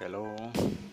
Hello.